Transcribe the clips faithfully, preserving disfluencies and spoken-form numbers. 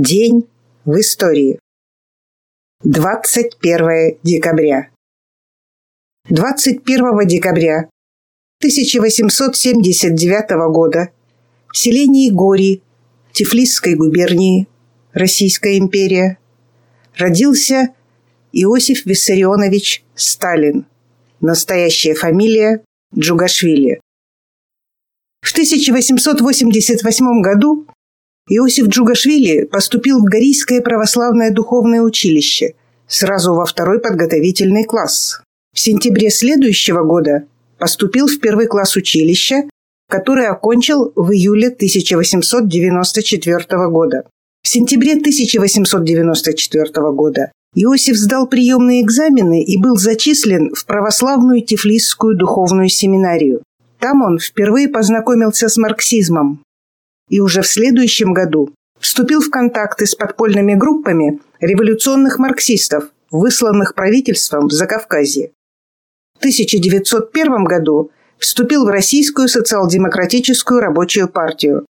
День в истории. двадцать первое декабря. двадцать первого декабря тысяча восемьсот семьдесят девятого года в селении Гори Тифлисской губернии, Российская империя, родился Иосиф Виссарионович Сталин, настоящая фамилия Джугашвили. В тысяча восемьсот восемьдесят восьмом году Иосиф Джугашвили поступил в Горийское православное духовное училище сразу во второй подготовительный класс. В сентябре следующего года поступил в первый класс училища, который окончил в июле тысяча восемьсот девяносто четвёртого года. В сентябре тысяча восемьсот девяносто четвёртого года Иосиф сдал приемные экзамены и был зачислен в православную Тифлисскую духовную семинарию. Там он впервые познакомился с марксизмом и уже в следующем году вступил в контакты с подпольными группами революционных марксистов, высланных правительством в Закавказье. В тысяча девятьсот первом году вступил в Российскую социал-демократическую рабочую партию.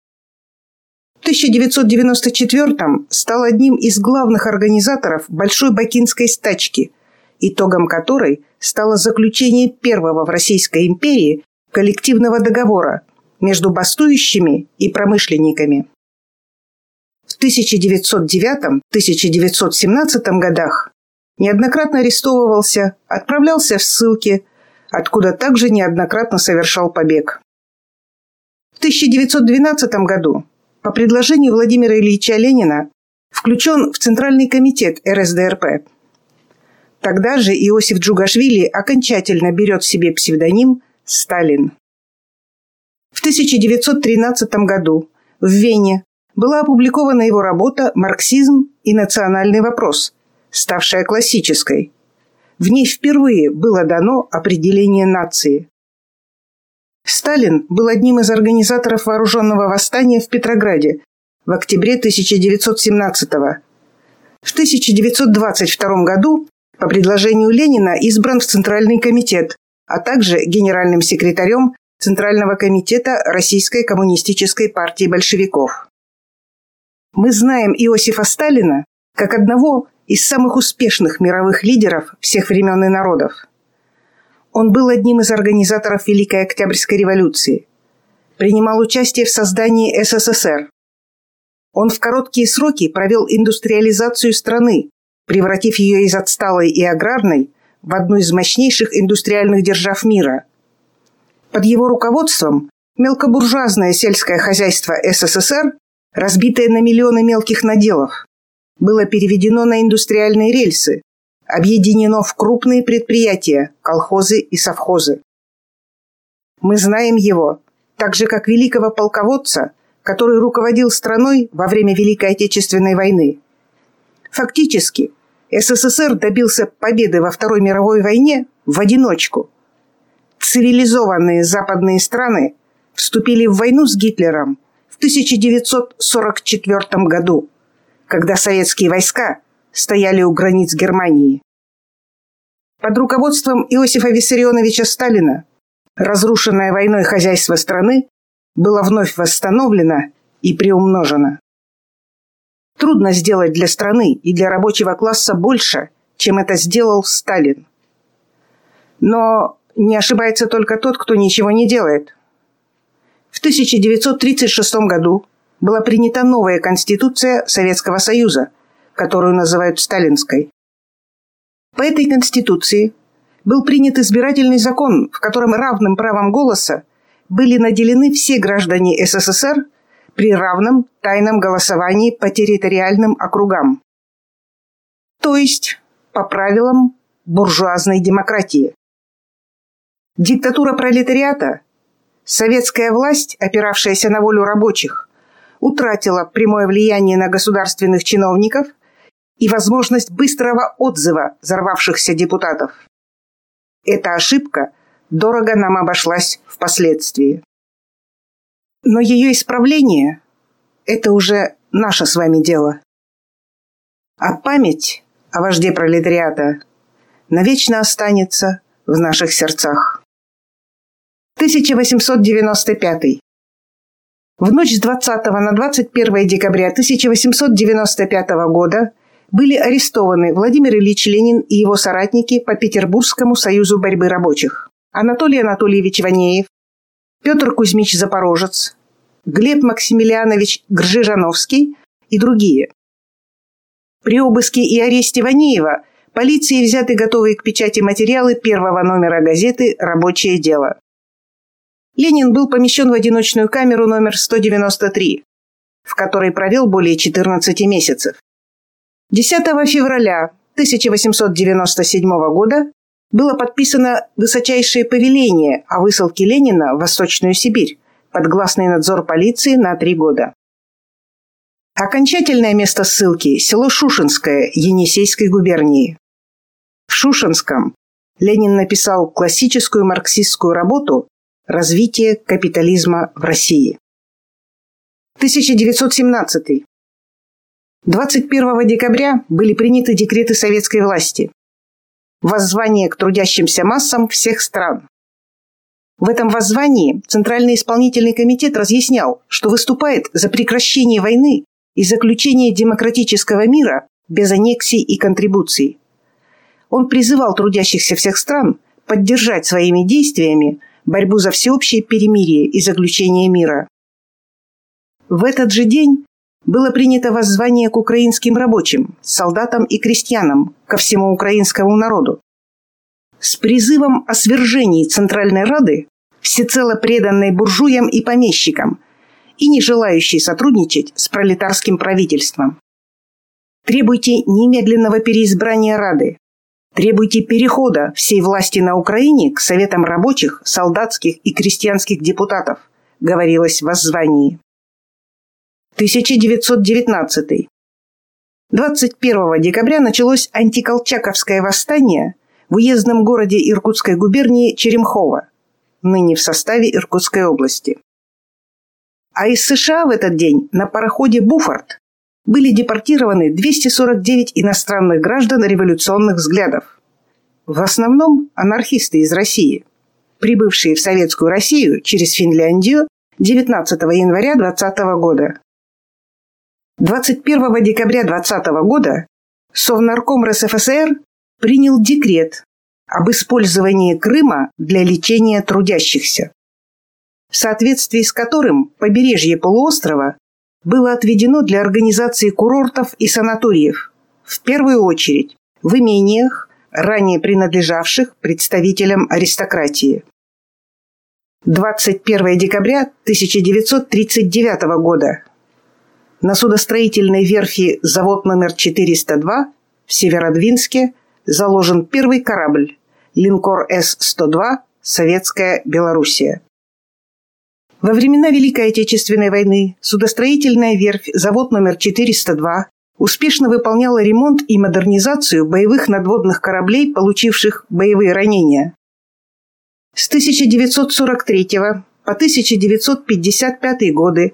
В тысяча девятьсот девяносто четвёртом стал одним из главных организаторов Большой Бакинской стачки, итогом которой стало заключение первого в Российской империи коллективного договора между бастующими и промышленниками. В тысяча девятьсот девятом — тысяча девятьсот семнадцатом годах неоднократно арестовывался, отправлялся в ссылки, откуда также неоднократно совершал побег. В тысяча девятьсот двенадцатом году по предложению Владимира Ильича Ленина включен в Центральный комитет эр эс дэ эр пэ. Тогда же Иосиф Джугашвили окончательно берет себе псевдоним Сталин. В тысяча девятьсот тринадцатом году в Вене была опубликована его работа «Марксизм и национальный вопрос», ставшая классической. В ней впервые было дано определение нации. Сталин был одним из организаторов вооруженного восстания в Петрограде в октябре тысяча девятьсот семнадцатого. В тысяча девятьсот двадцать втором году по предложению Ленина избран в Центральный комитет, а также генеральным секретарем Центрального комитета Российской коммунистической партии большевиков. Мы знаем Иосифа Сталина как одного из самых успешных мировых лидеров всех времен и народов. Он был одним из организаторов Великой Октябрьской революции. Принимал участие в создании эс эс эс эр. Он в короткие сроки провел индустриализацию страны, превратив ее из отсталой и аграрной в одну из мощнейших индустриальных держав мира. Под его руководством мелкобуржуазное сельское хозяйство эс эс эс эр, разбитое на миллионы мелких наделов, было переведено на индустриальные рельсы, объединено в крупные предприятия, колхозы и совхозы. Мы знаем его так же, как великого полководца, который руководил страной во время Великой Отечественной войны. Фактически, эс эс эс эр добился победы во Второй мировой войне в одиночку. Цивилизованные западные страны вступили в войну с Гитлером в тысяча девятьсот сорок четвёртом году, когда советские войска стояли у границ Германии. Под руководством Иосифа Виссарионовича Сталина разрушенное войной хозяйство страны было вновь восстановлено и приумножено. Трудно сделать для страны и для рабочего класса больше, чем это сделал Сталин. Но не ошибается только тот, кто ничего не делает. В тысяча девятьсот тридцать шестом году была принята новая Конституция Советского Союза, которую называют Сталинской. По этой Конституции был принят избирательный закон, в котором равным правом голоса были наделены все граждане эс эс эс эр при равном тайном голосовании по территориальным округам. То есть по правилам буржуазной демократии. Диктатура пролетариата, советская власть, опиравшаяся на волю рабочих, утратила прямое влияние на государственных чиновников и возможность быстрого отзыва взорвавшихся депутатов. Эта ошибка дорого нам обошлась впоследствии. Но ее исправление – это уже наше с вами дело. А память о вожде пролетариата навечно останется в наших сердцах. тысяча восемьсот девяносто пятый. В ночь с двадцатого на двадцать первое декабря тысяча восемьсот девяносто пятого года были арестованы Владимир Ильич Ленин и его соратники по Петербургскому союзу борьбы рабочих: Анатолий Анатольевич Ванеев, Петр Кузьмич Запорожец, Глеб Максимилианович Гржижановский и другие. При обыске и аресте Ванеева полицией взяты готовые к печати материалы первого номера газеты «Рабочее дело». Ленин был помещен в одиночную камеру номер сто девяносто три, в которой провел более четырнадцати месяцев. десятого февраля тысяча восемьсот девяносто седьмого года было подписано высочайшее повеление о высылке Ленина в Восточную Сибирь под гласный надзор полиции на три года. Окончательное место ссылки – село Шушинское Енисейской губернии. В Шушинском Ленин написал классическую марксистскую работу «Развитие капитализма в России». тысяча девятьсот семнадцатый. двадцать первого декабря были приняты декреты советской власти. Воззвание к трудящимся массам всех стран. В этом воззвании Центральный исполнительный комитет разъяснял, что выступает за прекращение войны и заключение демократического мира без аннексий и контрибуций. Он призывал трудящихся всех стран поддержать своими действиями борьбу за всеобщее перемирие и заключение мира. В этот же день было принято воззвание к украинским рабочим, солдатам и крестьянам, ко всему украинскому народу, с призывом о свержении Центральной Рады, всецело преданной буржуям и помещикам, и не желающей сотрудничать с пролетарским правительством. Требуйте немедленного переизбрания Рады. Требуйте перехода всей власти на Украине к советам рабочих, солдатских и крестьянских депутатов, говорилось в воззвании. тысяча девятьсот девятнадцатый. двадцать первого декабря началось антиколчаковское восстание в уездном городе Иркутской губернии Черемхово, ныне в составе Иркутской области. А из США в этот день на пароходе «Буфорд» были депортированы двести сорок девять иностранных граждан революционных взглядов, в основном анархисты из России, прибывшие в Советскую Россию через Финляндию девятнадцатого января двадцатого года. двадцать первого декабря двадцатого года Совнарком РСФСР принял декрет об использовании Крыма для лечения трудящихся, в соответствии с которым побережье полуострова было отведено для организации курортов и санаториев, в первую очередь в имениях, ранее принадлежавших представителям аристократии. двадцать первого декабря тысяча девятьсот тридцать девятого года. На судостроительной верфи «Завод номер четыреста два» в Северодвинске заложен первый корабль «Линкор эс сто два» «Советская Белоруссия». Во времена Великой Отечественной войны судостроительная верфь «Завод номер четыреста два» успешно выполняла ремонт и модернизацию боевых надводных кораблей, получивших боевые ранения. С тысяча девятьсот сорок третьего по тысяча девятьсот пятьдесят пятый годы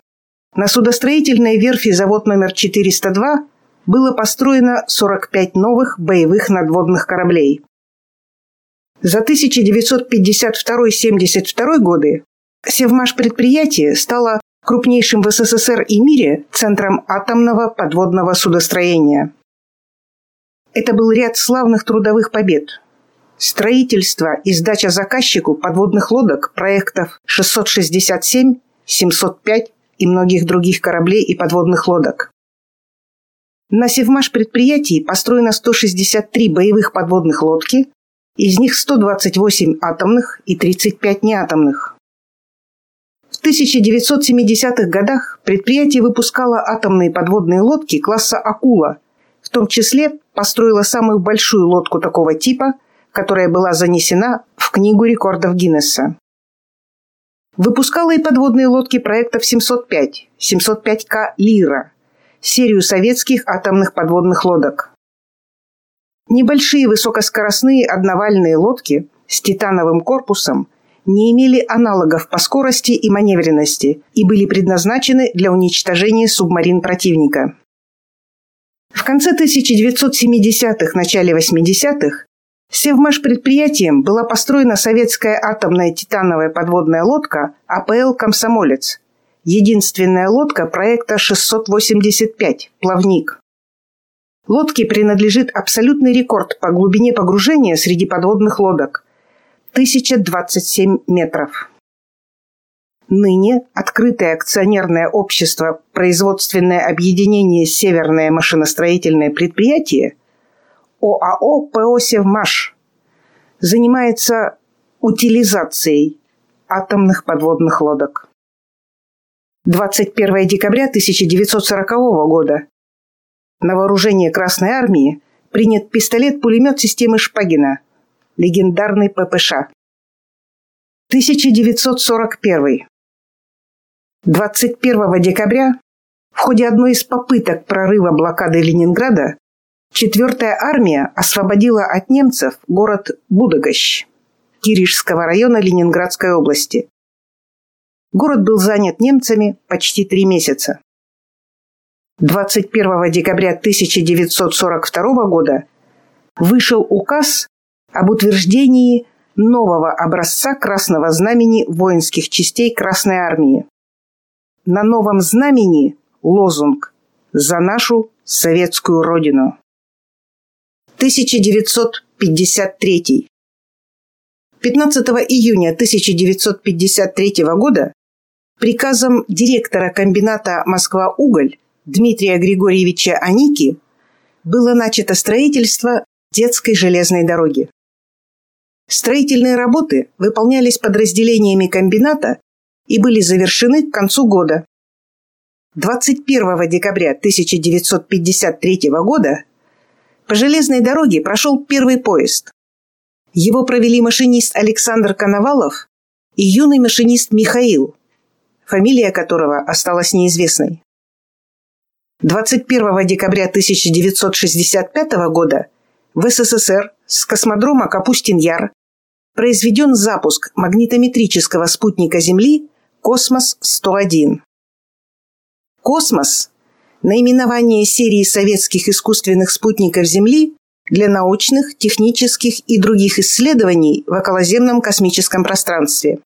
на судостроительной верфи «Завод номер четыреста два» было построено сорок пять новых боевых надводных кораблей. За тысяча девятьсот пятьдесят второй — семьдесят второй годы Севмаш предприятие стало крупнейшим в СССР и мире центром атомного подводного судостроения. Это был ряд славных трудовых побед. Строительство и сдача заказчику подводных лодок проектов шестьсот шестьдесят семь, семьсот пять и многих других кораблей и подводных лодок. На Севмаш-предприятии построено сто шестьдесят три боевых подводных лодки, из них сто двадцать восемь атомных и тридцать пять неатомных. В тысяча девятьсот семидесятых годах предприятие выпускало атомные подводные лодки класса «Акула», в том числе построило самую большую лодку такого типа, которая была занесена в Книгу рекордов Гиннесса. Выпускала и подводные лодки проектов семьсот пять, семьсот пять К «Лира», серию советских атомных подводных лодок. Небольшие высокоскоростные одновальные лодки с титановым корпусом не имели аналогов по скорости и маневренности и были предназначены для уничтожения субмарин противника. В конце тысяча девятьсот семидесятых – начале восьмидесятых Севмашпредприятием была построена советская атомная титановая подводная лодка «А П Л Комсомолец» единственная лодка проекта шестьсот восемьдесят пять «Плавник». Лодке принадлежит абсолютный рекорд по глубине погружения среди подводных лодок – тысяча двадцать семь метров. Ныне открытое акционерное общество «Производственное объединение Северное машиностроительное предприятие» ОАО ПО «Севмаш» занимается утилизацией атомных подводных лодок. двадцать первого декабря тысяча девятьсот сорокового года на вооружение Красной Армии принят пистолет-пулемет системы Шпагина, легендарный ППШ. тысяча девятьсот сорок первый. двадцать первого декабря в ходе одной из попыток прорыва блокады Ленинграда четвертая армия освободила от немцев город Будагощ Киришского района Ленинградской области. Город был занят немцами почти три месяца. двадцать первого декабря тысяча девятьсот сорок второго года вышел указ об утверждении нового образца Красного Знамени воинских частей Красной Армии. На новом знамени лозунг «За нашу советскую Родину». тысяча девятьсот пятьдесят третий. пятнадцатого июня тысяча девятьсот пятьдесят третьего года приказом директора комбината «Москва-Уголь» Дмитрия Григорьевича Аники было начато строительство детской железной дороги. Строительные работы выполнялись подразделениями комбината и были завершены к концу года. двадцать первого декабря тысяча девятьсот пятьдесят третьего года по железной дороге прошел первый поезд. Его провели машинист Александр Коновалов и юный машинист Михаил, фамилия которого осталась неизвестной. двадцать первого декабря тысяча девятьсот шестьдесят пятого года в СССР с космодрома Капустин-Яр произведен запуск магнитометрического спутника Земли «Космос сто один». «Космос» – наименование серии советских искусственных спутников Земли для научных, технических и других исследований в околоземном космическом пространстве.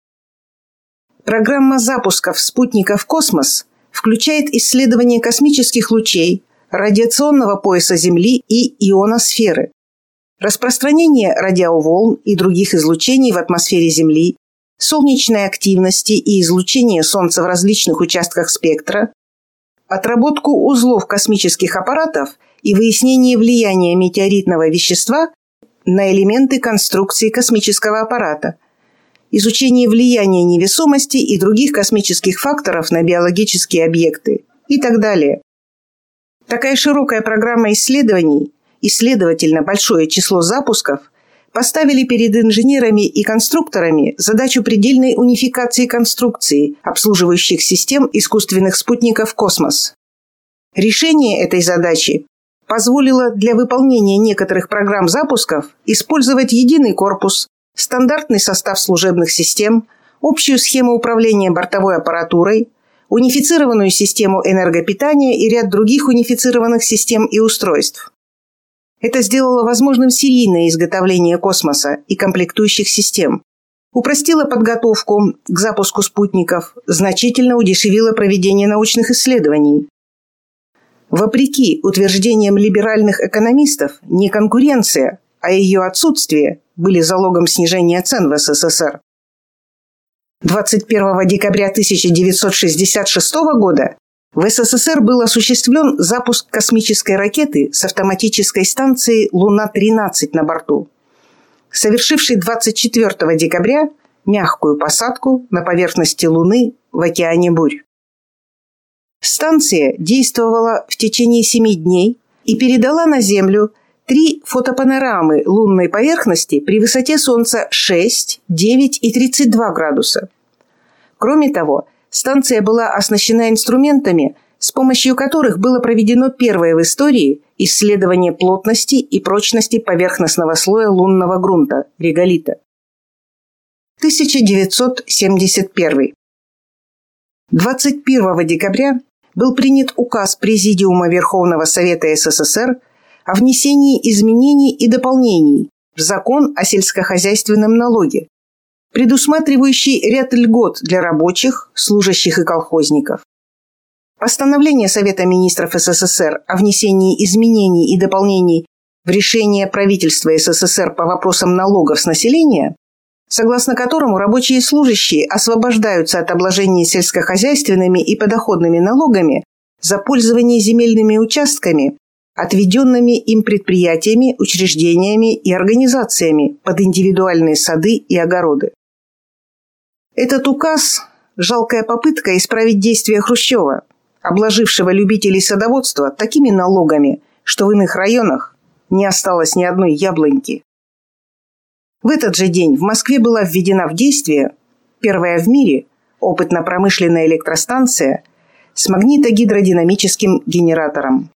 Программа запусков спутников «Космос» включает исследование космических лучей, радиационного пояса Земли и ионосферы, распространение радиоволн и других излучений в атмосфере Земли, солнечной активности и излучения Солнца в различных участках спектра, отработку узлов космических аппаратов и выяснение влияния метеоритного вещества на элементы конструкции космического аппарата, изучение влияния невесомости и других космических факторов на биологические объекты и так далее. Такая широкая программа исследований и, следовательно, большое число запусков поставили перед инженерами и конструкторами задачу предельной унификации конструкции обслуживающих систем искусственных спутников «Космос». Решение этой задачи позволило для выполнения некоторых программ запусков использовать единый корпус, стандартный состав служебных систем, общую схему управления бортовой аппаратурой, унифицированную систему энергопитания и ряд других унифицированных систем и устройств. Это сделало возможным серийное изготовление космоса и комплектующих систем, упростило подготовку к запуску спутников, значительно удешевило проведение научных исследований. Вопреки утверждениям либеральных экономистов, не конкуренция, а ее отсутствие были залогом снижения цен в СССР. двадцать первого декабря тысяча девятьсот шестьдесят шестого года в СССР был осуществлен запуск космической ракеты с автоматической станцией «Луна тринадцать» на борту, совершившей двадцать четвертого декабря мягкую посадку на поверхности Луны в океане Бурь. Станция действовала в течение семи дней и передала на Землю три фотопанорамы лунной поверхности при высоте Солнца шесть, девять и тридцать два градуса. Кроме того, станция была оснащена инструментами, с помощью которых было проведено первое в истории исследование плотности и прочности поверхностного слоя лунного грунта – реголита. тысяча девятьсот семьдесят первый. двадцать первого декабря был принят указ Президиума Верховного Совета СССР о внесении изменений и дополнений в закон о сельскохозяйственном налоге, предусматривающий ряд льгот для рабочих, служащих и колхозников. Постановление Совета министров СССР о внесении изменений и дополнений в решение правительства СССР по вопросам налогов с населения, согласно которому рабочие и служащие освобождаются от обложения сельскохозяйственными и подоходными налогами за пользование земельными участками, отведенными им предприятиями, учреждениями и организациями под индивидуальные сады и огороды. Этот указ – жалкая попытка исправить действия Хрущева, обложившего любителей садоводства такими налогами, что в иных районах не осталось ни одной яблоньки. В этот же день в Москве была введена в действие первая в мире опытно-промышленная электростанция с магнитогидродинамическим генератором.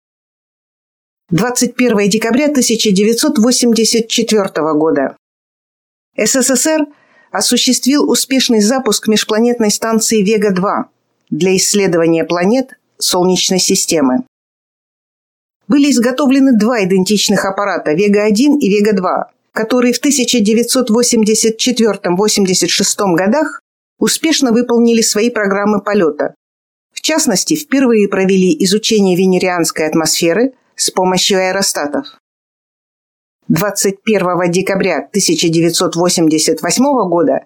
двадцать первого декабря тысяча девятьсот восемьдесят четвёртого года СССР осуществил успешный запуск межпланетной станции Вега-два для исследования планет Солнечной системы. Были изготовлены два идентичных аппарата Вега-один и Вега-два, которые в тысяча девятьсот восемьдесят четвёртом — восемьдесят шестом годах успешно выполнили свои программы полета. В частности, впервые провели изучение венерианской атмосферы с помощью аэростатов. двадцать первого декабря тысяча девятьсот восемьдесят восьмого года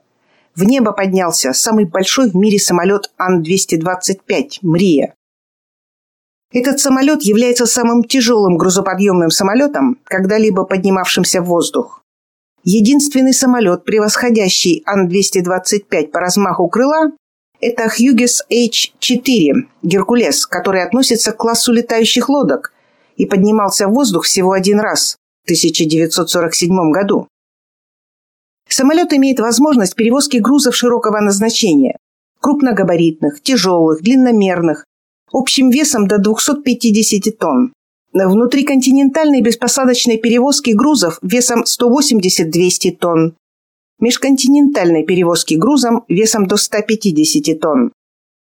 в небо поднялся самый большой в мире самолет Ан двести двадцать пять «Мрия». Этот самолет является самым тяжелым грузоподъемным самолетом, когда-либо поднимавшимся в воздух. Единственный самолет, превосходящий Ан двести двадцать пять по размаху крыла, это Хьюгес Эйч четыре «Геркулес», который относится к классу летающих лодок и поднимался в воздух всего один раз в тысяча девятьсот сорок седьмом году. Самолет имеет возможность перевозки грузов широкого назначения – крупногабаритных, тяжелых, длинномерных, общим весом до двухсот пятидесяти тонн. Внутриконтинентальной беспосадочной перевозки грузов весом сто восемьдесят — двести тонн. Межконтинентальной перевозки грузом весом до ста пятидесяти тонн.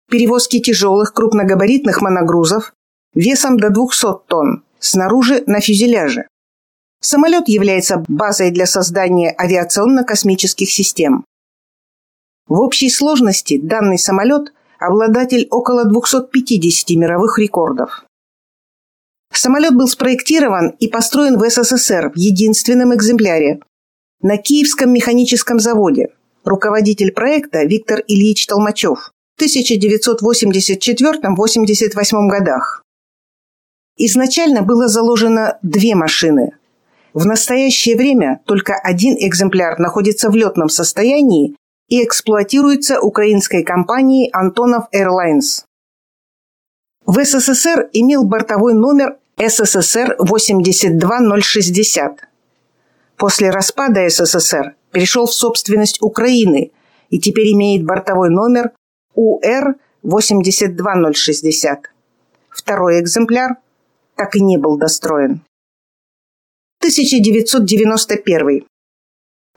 Перевозки тяжелых крупногабаритных моногрузов весом до двухсот тонн, снаружи на фюзеляже. Самолет является базой для создания авиационно-космических систем. В общей сложности данный самолет – обладатель около двухсот пятидесяти мировых рекордов. Самолет был спроектирован и построен в СССР в единственном экземпляре на Киевском механическом заводе. Руководитель проекта Виктор Ильич Толмачёв в тысяча девятьсот восемьдесят четвёртом — восемьдесят восьмом годах. Изначально было заложено две машины. В настоящее время только один экземпляр находится в летном состоянии и эксплуатируется украинской компанией Antonov Airlines. В СССР имел бортовой номер эс эс эс эр восемьдесят два ноль шестьдесят. После распада СССР перешел в собственность Украины и теперь имеет бортовой номер У эр восемьдесят два ноль шестьдесят. Второй экземпляр так и не был достроен. тысяча девятьсот девяносто первый.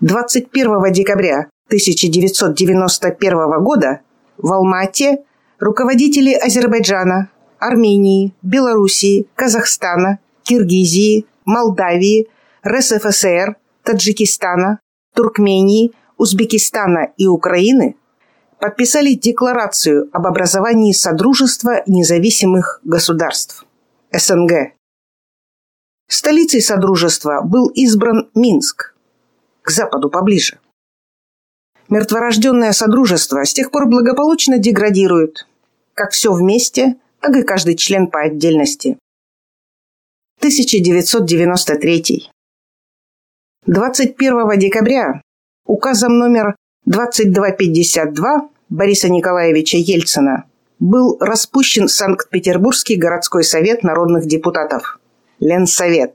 двадцать первого декабря тысяча девятьсот девяносто первого года в Алма-Ате руководители Азербайджана, Армении, Белоруссии, Казахстана, Киргизии, Молдавии, РСФСР, Таджикистана, Туркмении, Узбекистана и Украины подписали декларацию об образовании Содружества независимых государств эс эн гэ. Столицей Содружества был избран Минск, к западу поближе. Мертворожденное Содружество с тех пор благополучно деградирует. Как все вместе, так и каждый член по отдельности. тысяча девятьсот девяносто третий. двадцать первого декабря указом номер двадцать два пятьдесят два Бориса Николаевича Ельцина был распущен Санкт-Петербургский городской совет народных депутатов Ленсовет.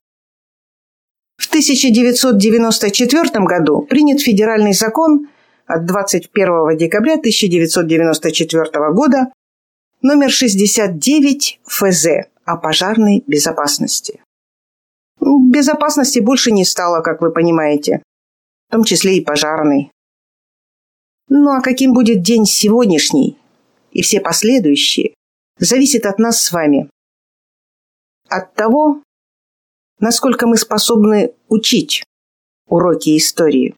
В тысяча девятьсот девяносто четвёртом году принят федеральный закон от двадцать первого декабря тысяча девятьсот девяносто четвёртого года номер шестьдесят девять эф зэ о пожарной безопасности. Безопасности больше не стало, как вы понимаете, в том числе и пожарной. Ну а каким будет день сегодняшний и все последующие, зависит от нас с вами. От того, насколько мы способны учить уроки истории.